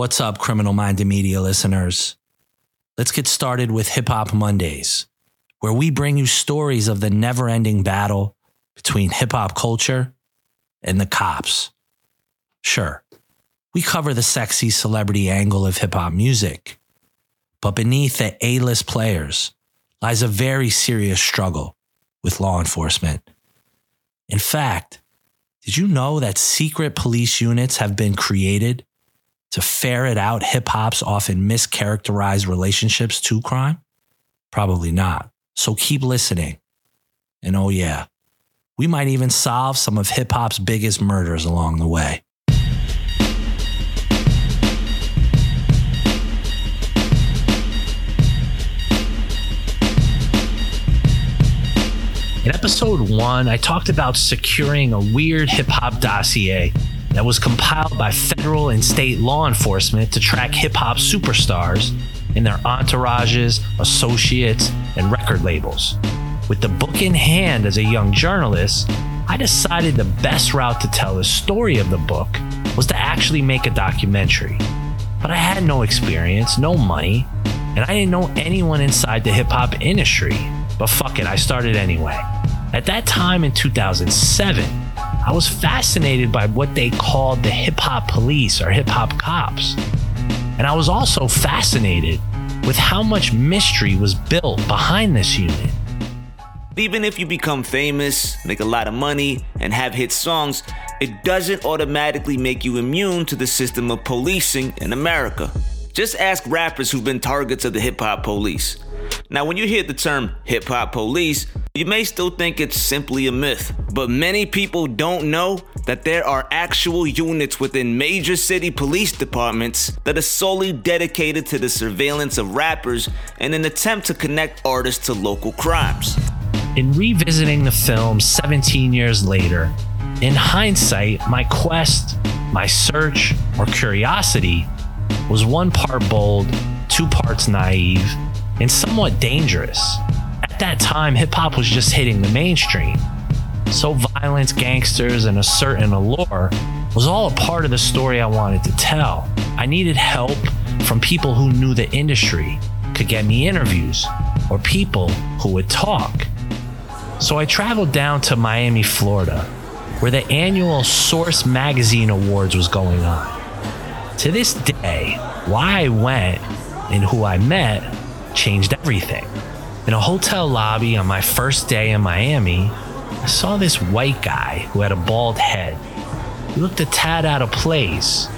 What's up, Criminal Minded Media listeners? Let's get started with Hip Hop Mondays, where we bring you stories of the never-ending battle between hip-hop culture and the cops. Sure, we cover the sexy celebrity angle of hip-hop music, but beneath the A-list players lies a very serious struggle with law enforcement. In fact, did you know that secret police units have been created to ferret out hip-hop's often mischaracterized relationships to crime? Probably not. So keep listening. And oh yeah, we might even solve some of hip-hop's biggest murders along the way. In episode 1, I talked about securing a weird hip-hop dossier that was compiled by federal and state law enforcement to track hip-hop superstars in their entourages, associates, and record labels. With the book in hand as a young journalist, I decided the best route to tell the story of the book was to actually make a documentary. But I had no experience, no money, and I didn't know anyone inside the hip-hop industry. But fuck it, I started anyway. At that time in 2007, I was fascinated by what they called the hip-hop police or hip-hop cops. And I was also fascinated with how much mystery was built behind this unit. Even if you become famous, make a lot of money, and have hit songs, it doesn't automatically make you immune to the system of policing in America. Just ask rappers who've been targets of the hip-hop police. Now, when you hear the term hip-hop police, you may still think it's simply a myth, but many people don't know that there are actual units within major city police departments that are solely dedicated to the surveillance of rappers in an attempt to connect artists to local crimes. In revisiting the film 17 years later, in hindsight, my quest, my search, or curiosity was one part bold, two parts naive, and somewhat dangerous. At that time, hip-hop was just hitting the mainstream. So violence, gangsters, and a certain allure was all a part of the story I wanted to tell. I needed help from people who knew the industry, could get me interviews, or people who would talk. So I traveled down to Miami, Florida, where the annual Source Magazine Awards was going on. To this day, why I went and who I met changed everything. In a hotel lobby on my first day in Miami, I saw this white guy who had a bald head. He looked a tad out of place,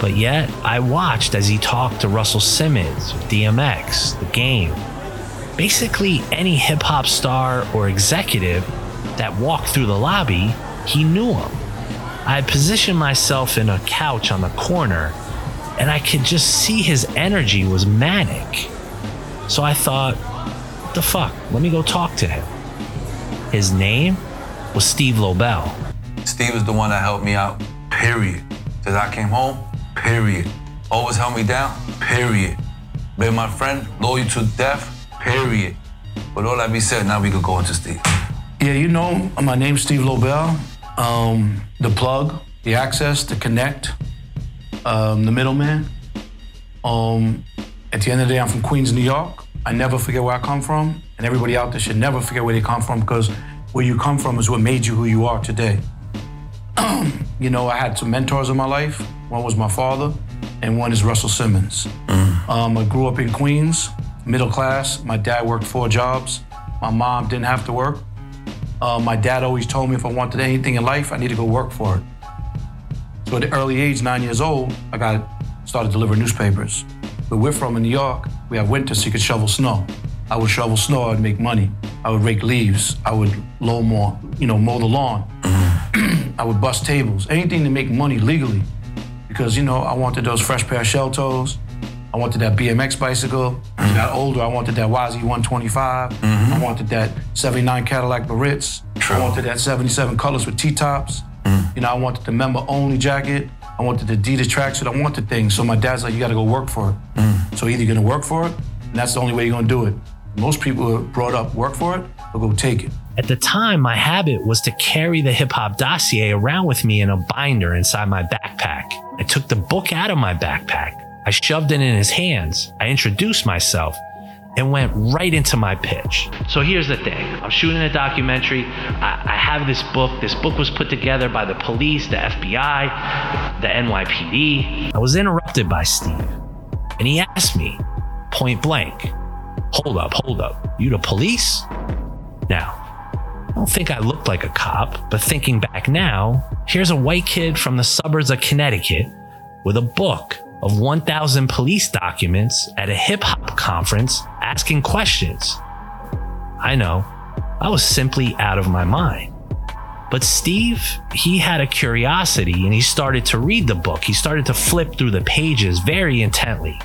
but yet I watched as he talked to Russell Simmons, DMX, The Game, basically any hip-hop star or executive that walked through the lobby, he knew him. I had positioned myself in a couch on the corner, and I could just see his energy was manic. So I thought, what the fuck, let me go talk to him. His name was Steve Lobel. Steve was the one that helped me out, period. Since I came home, period. Always held me down, period. Been my friend, loyal to death, period. With all that being said, now we could go into Steve. Yeah, you know, my name's Steve Lobel. The plug, the access, the connect, the middleman. At the end of the day, I'm from Queens, New York. I never forget where I come from, and everybody out there should never forget where they come from, because where you come from is what made you who you are today. You know, I had some mentors in my life. One was my father, and one is Russell Simmons. I grew up in Queens, middle class. My dad worked 4 jobs. My mom didn't have to work. My dad always told me if I wanted anything in life, I need to go work for it. So at the early age, 9 years old, I started delivering newspapers. Where we're from in New York, we have winter, so you could shovel snow. I would shovel snow, I would make money. I would rake leaves, I would mow the lawn. I would bust tables, anything to make money legally. Because, you know, I wanted those fresh pair of shell toes. I wanted that BMX bicycle. As I got older, I wanted that YZ 125. I wanted that 79 Cadillac Baritz. True. I wanted that 77 Colors with T-tops. You know, I wanted the member-only jacket. I wanted the Adidas tracksuit. I wanted things. So my dad's like, you got to go work for it. So either you're going to work for it, and that's the only way you're going to do it. Most people are brought up, work for it, or go take it. At the time, my habit was to carry the hip-hop dossier around with me in a binder inside my backpack. I took the book out of my backpack. I shoved it in his hands. I introduced myself and went right into my pitch. So here's the thing. I'm shooting a documentary. I have this book. This book was put together by the police, the FBI, the NYPD. I was interrupted by Steve, and he asked me point blank, hold up, you the police? Now, I don't think I looked like a cop, but thinking back now, here's a white kid from the suburbs of Connecticut with a book of 1,000 police documents at a hip hop conference asking questions. I know, I was simply out of my mind. But Steve, he had a curiosity and he started to read the book. He started to flip through the pages very intently.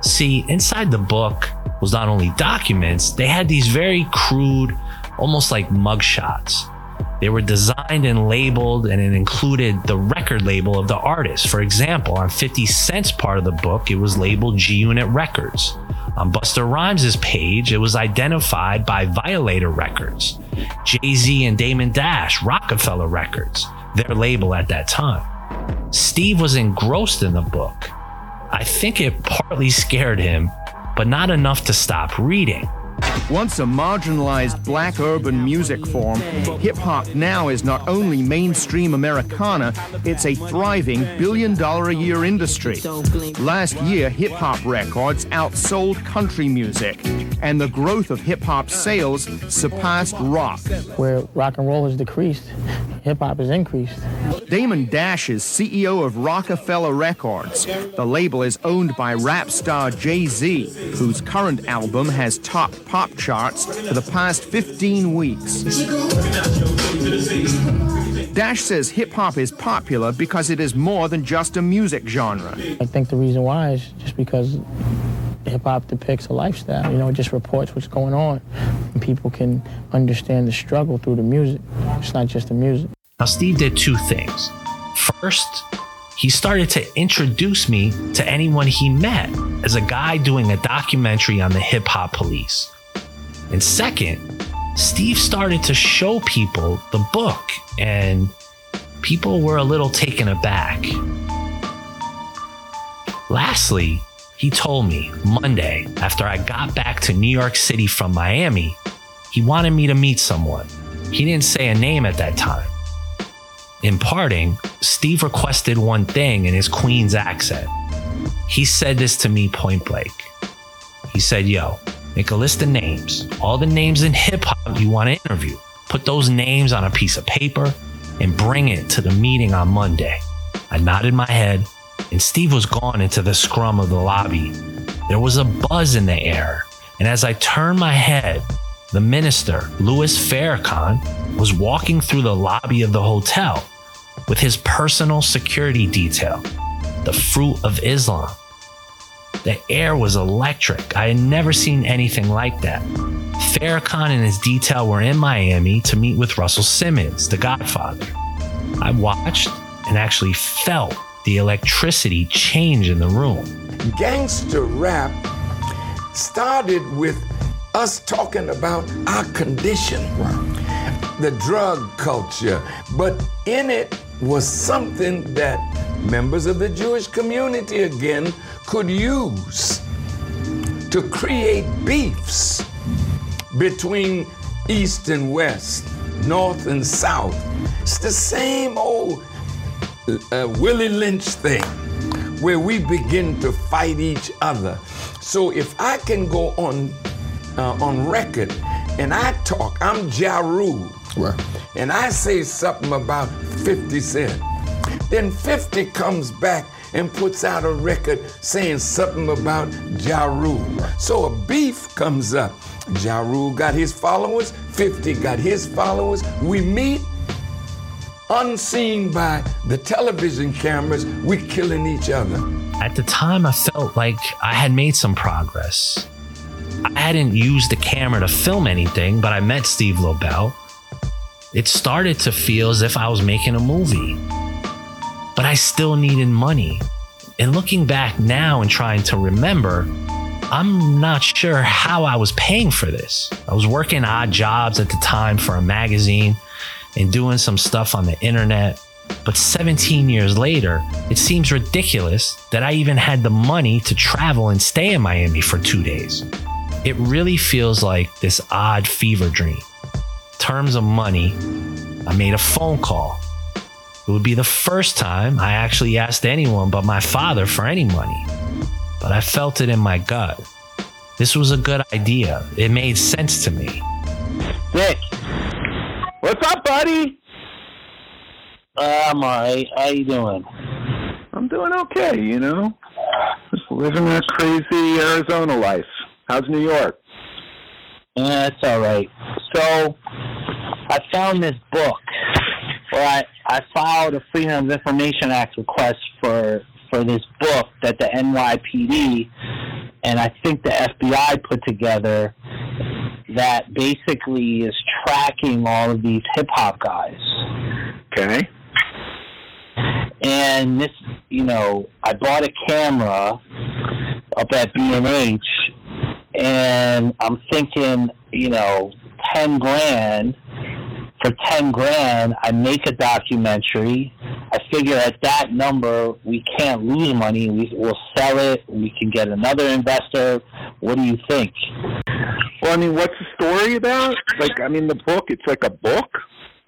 See, inside the book was not only documents, they had these very crude, almost like mugshots. They were designed and labeled, and it included the record label of the artist. For example, on 50 Cent's part of the book, it was labeled G-Unit Records. On Busta Rhymes' page, it was identified by Violator Records. Jay-Z and Damon Dash, Roc-A-Fella Records, their label at that time. Steve was engrossed in the book. I think it partly scared him, but not enough to stop reading. Once a marginalized black urban music form, hip-hop now is not only mainstream Americana, it's a thriving billion-dollar-a-year industry. Last year, hip-hop records outsold country music, and the growth of hip-hop sales surpassed rock. Where rock and roll has decreased, hip-hop has increased. Damon Dash is CEO of Roc-A-Fella Records. The label is owned by rap star Jay-Z, whose current album has top pop charts for the past 15 weeks. Dash says hip-hop is popular because it is more than just a music genre. I think the reason why is just because hip-hop depicts a lifestyle. You know, it just reports what's going on, and people can understand the struggle through the music. It's not just the music. Now, Steve did two things. First, he started to introduce me to anyone he met as a guy doing a documentary on the Hip-Hop Police. And second, Steve started to show people the book, and people were a little taken aback. Lastly, he told me Monday, after I got back to New York City from Miami, he wanted me to meet someone. He didn't say a name at that time. In parting, Steve requested one thing in his Queens accent. He said this to me point blank. He said, yo, make a list of names, all the names in hip hop you want to interview. Put those names on a piece of paper and bring it to the meeting on Monday. I nodded my head, and Steve was gone into the scrum of the lobby. There was a buzz in the air, and as I turned my head, the minister, Louis Farrakhan, was walking through the lobby of the hotel with his personal security detail, the Fruit of Islam. The air was electric. I had never seen anything like that. Farrakhan and his detail were in Miami to meet with Russell Simmons, the Godfather. I watched and actually felt the electricity change in the room. Gangster rap started with us talking about our condition, the drug culture, but in it was something that members of the Jewish community again could use to create beefs between East and West, North and South. It's the same old Willie Lynch thing, where we begin to fight each other. So if I can go on record, and I talk, I'm Ja Rule, and I say something about 50 Cent. Then 50 comes back and puts out a record saying something about Ja Rule. So a beef comes up. Ja Rule got his followers, 50 got his followers. We meet, unseen by the television cameras, we're killing each other. At the time, I felt like I had made some progress. I hadn't used the camera to film anything, but I met Steve Lobel. It started to feel as if I was making a movie, but I still needed money. And looking back now and trying to remember, I'm not sure how I was paying for this. I was working odd jobs at the time for a magazine and doing some stuff on the internet. But 17 years later, it seems ridiculous that I even had the money to travel and stay in Miami for 2 days. It really feels like this odd fever dream. In terms of money, I made a phone call. It would be the first time I actually asked anyone but my father for any money. But I felt it in my gut. This was a good idea. It made sense to me. Rick, what's up, buddy? I'm alright. How you doing? I'm doing okay, you know. Just living that crazy Arizona life. How's New York? It's alright. So, I found this book where I filed a Freedom of Information Act request for this book that the NYPD and I think the FBI put together that basically is tracking all of these hip-hop guys. Okay. And this, you know, I bought a camera up at B&H, and I'm thinking, you know, $10,000. For $10,000, I make a documentary. I figure at that number, we can't lose money. We'll sell it. We can get another investor. What do you think? Well, I mean, what's the story about? Like, I mean, the book, it's like a book?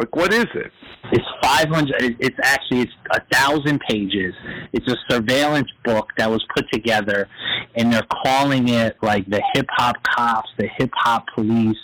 Like, what is it? It's 500. It's actually, it's 1,000 pages. It's a surveillance book that was put together, and they're calling it, like, the hip-hop cops, the hip-hop police.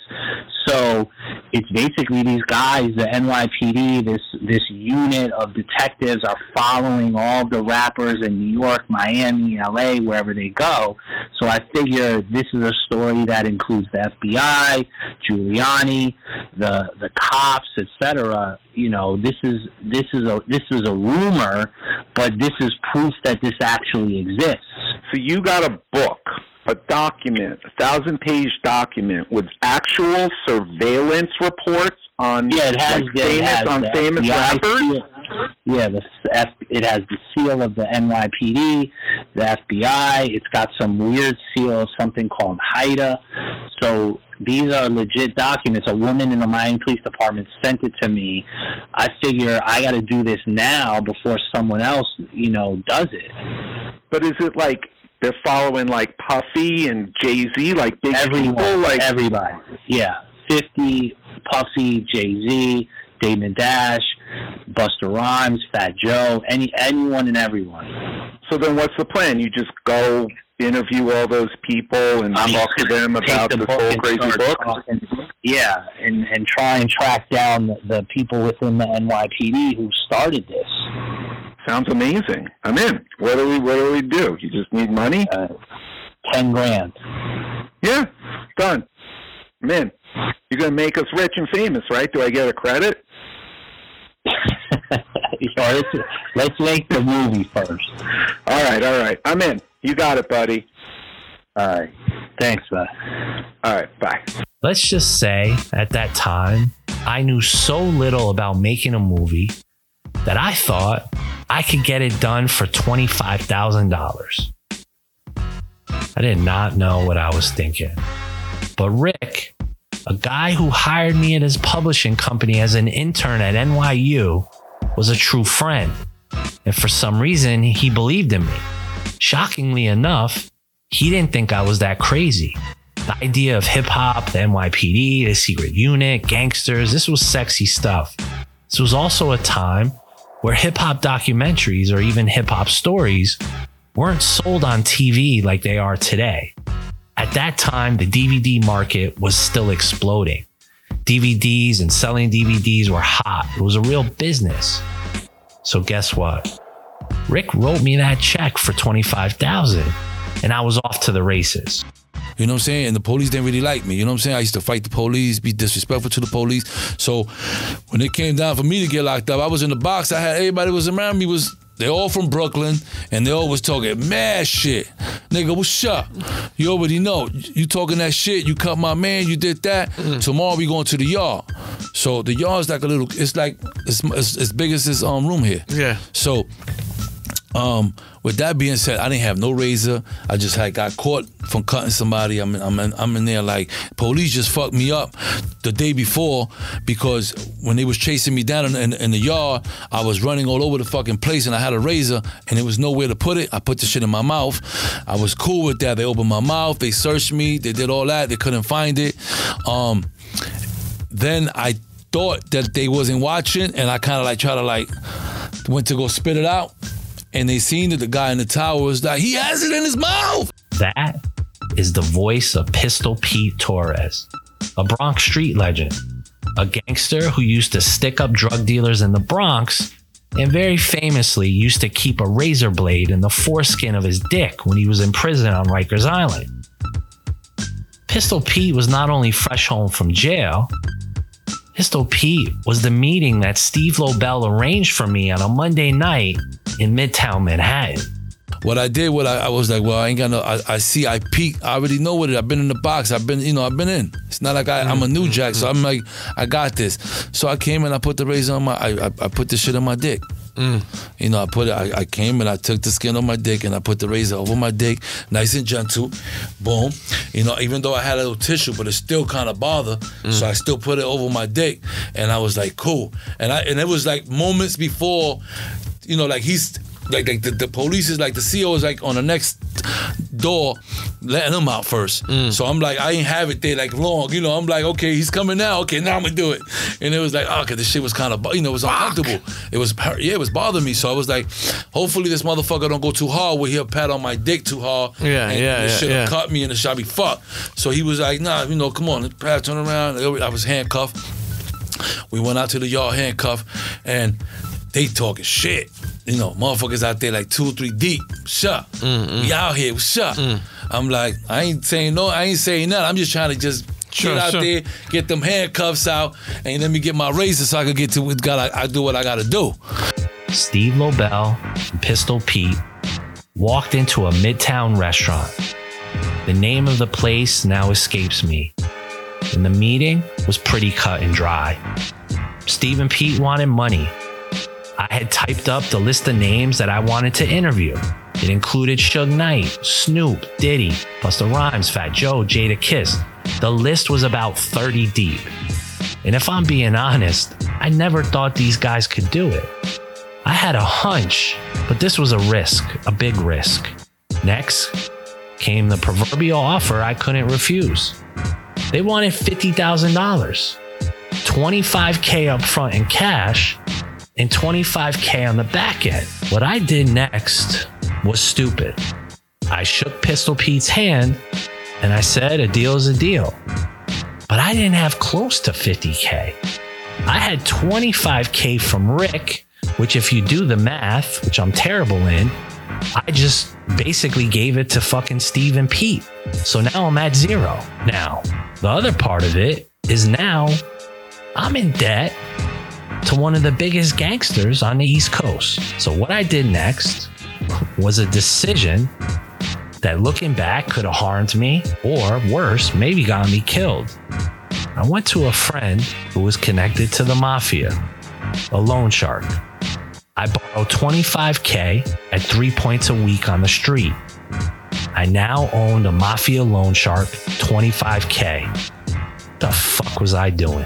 So it's basically these guys, the NYPD, this unit of detectives are following all the rappers in New York, Miami, L.A., wherever they go. So I figure this is a story that includes the FBI, Giuliani, the cops, etc. You know, this is a rumor, but this is proof that this actually exists. So you got a book, a document, 1,000-page document with actual surveillance reports on famous rappers. Yeah, it has the seal of the NYPD, the FBI. It's got some weird seal of something called HIDA. So these are legit documents. A woman in the Miami Police Department sent it to me. I figure I got to do this now before someone else, you know, does it. But is it like they're following like Puffy and Jay-Z, like big people, like everybody? Yeah, 50, Puffy, Jay-Z, Damon Dash, Busta Rhymes, Fat Joe, anyone and everyone. So then what's the plan? You just go interview all those people and talk to them about this whole crazy book? Yeah, and try and track down the people within the NYPD who started this. Sounds amazing. I'm in. What do we do? You just need money? $10,000. Yeah, done. I'm in. You're going to make us rich and famous, right? Do I get a credit? Let's make the movie first. All right. I'm in. You got it, buddy. All right. Thanks, bud. All right, bye. Let's just say at that time, I knew so little about making a movie that I thought I could get it done for $25,000. I did not know what I was thinking. But Rick, a guy who hired me at his publishing company as an intern at NYU, was a true friend. And for some reason, he believed in me. Shockingly enough, he didn't think I was that crazy. The idea of hip hop, the NYPD, the secret unit, gangsters, this was sexy stuff. This was also a time where hip hop documentaries or even hip hop stories weren't sold on TV like they are today. At that time, the DVD market was still exploding. DVDs and selling DVDs were hot. It was a real business. So guess what? Rick wrote me that check for $25,000 and I was off to the races. You know what I'm saying? And the police didn't really like me. You know what I'm saying? I used to fight the police, be disrespectful to the police. So when it came down for me to get locked up, I was in the box. I had everybody was around me was... They all from Brooklyn, and they always talking mad shit. Nigga, what's up? You already know. You talking that shit. You cut my man. You did that. Tomorrow we going to the yard. So the yard's like a little. It's like as big as this room here. Yeah. So With that being said, I didn't have no razor. I just had got caught from cutting somebody. I'm in there like police just fucked me up the day before, because when they was chasing me down in the yard, I was running all over the fucking place and I had a razor and there was nowhere to put it. I put the shit in my mouth. I was cool with that. They opened my mouth. They searched me. They did all that. They couldn't find it. Then I thought that they wasn't watching, and I kind of like went to go spit it out, and they seen that the guy in the tower was like, he has it in his mouth. That is the voice of Pistol Pete Torres, a Bronx street legend, a gangster who used to stick up drug dealers in the Bronx and very famously used to keep a razor blade in the foreskin of his dick when he was in prison on Rikers Island. Pistol Pete was not only fresh home from jail, Pistol Pete was the meeting that Steve Lobel arranged for me on a Monday night in Midtown Manhattan. What I did, I was like, well, I ain't got no, I peaked. I already know what it is. I've been in the box. I've been in. It's not like I'm a new jack. So I'm like, I got this. So I came and I put the razor on I put the shit on my dick. You know, I came and I took the skin on my dick and I put the razor over my dick, nice and gentle. Boom. You know, even though I had a little tissue, but it still kind of bothered. So I still put it over my dick, and I was like, cool. And it was like moments before, you know, like he's like the police is like, the CO is like on the next door, letting him out first. So I'm like, I ain't have it there like long. You know, I'm like, okay, he's coming now. Okay, now I'm gonna do it. And it was like, oh, cause this shit was kind of, you know, it was uncomfortable. It was bothering me. So I was like, hopefully this motherfucker don't go too hard where he'll pat on my dick too hard. And this shit'll cut me and it shall be fucked. So he was like, nah, you know, come on, Pat, turn around. I was handcuffed. We went out to the yard handcuffed, and they talking shit. You know, motherfuckers out there like 2 or 3 deep. Shut. We out here. Shut. I'm like, I ain't saying nothing. I'm just trying to get out there, get them handcuffs out, and let me get my razor so I can get to what I do what I gotta do. Steve Lobel and Pistol Pete walked into a Midtown restaurant. The name of the place now escapes me. And the meeting was pretty cut and dry. Steve and Pete wanted money. I had typed up the list of names that I wanted to interview. It included Suge Knight, Snoop, Diddy, Busta Rhymes, Fat Joe, Jada Kiss. The list was about 30 deep. And if I'm being honest, I never thought these guys could do it. I had a hunch, but this was a risk, a big risk. Next came the proverbial offer I couldn't refuse. They wanted $50,000, $25K up front in cash, and $25K on the back end. What I did next was stupid. I shook Pistol Pete's hand and I said, a deal is a deal. But I didn't have close to $50K. I had $25K from Rick, which if you do the math, which I'm terrible in, I just basically gave it to fucking Steve and Pete. So now I'm at zero. Now, the other part of it is now I'm in debt to one of the biggest gangsters on the East Coast. So what I did next was a decision that looking back could have harmed me, or worse, maybe got me killed. I went to a friend who was connected to the mafia, a loan shark. I borrowed $25K at 3 points a week on the street. I now owned a mafia loan shark, $25K. What the fuck was I doing?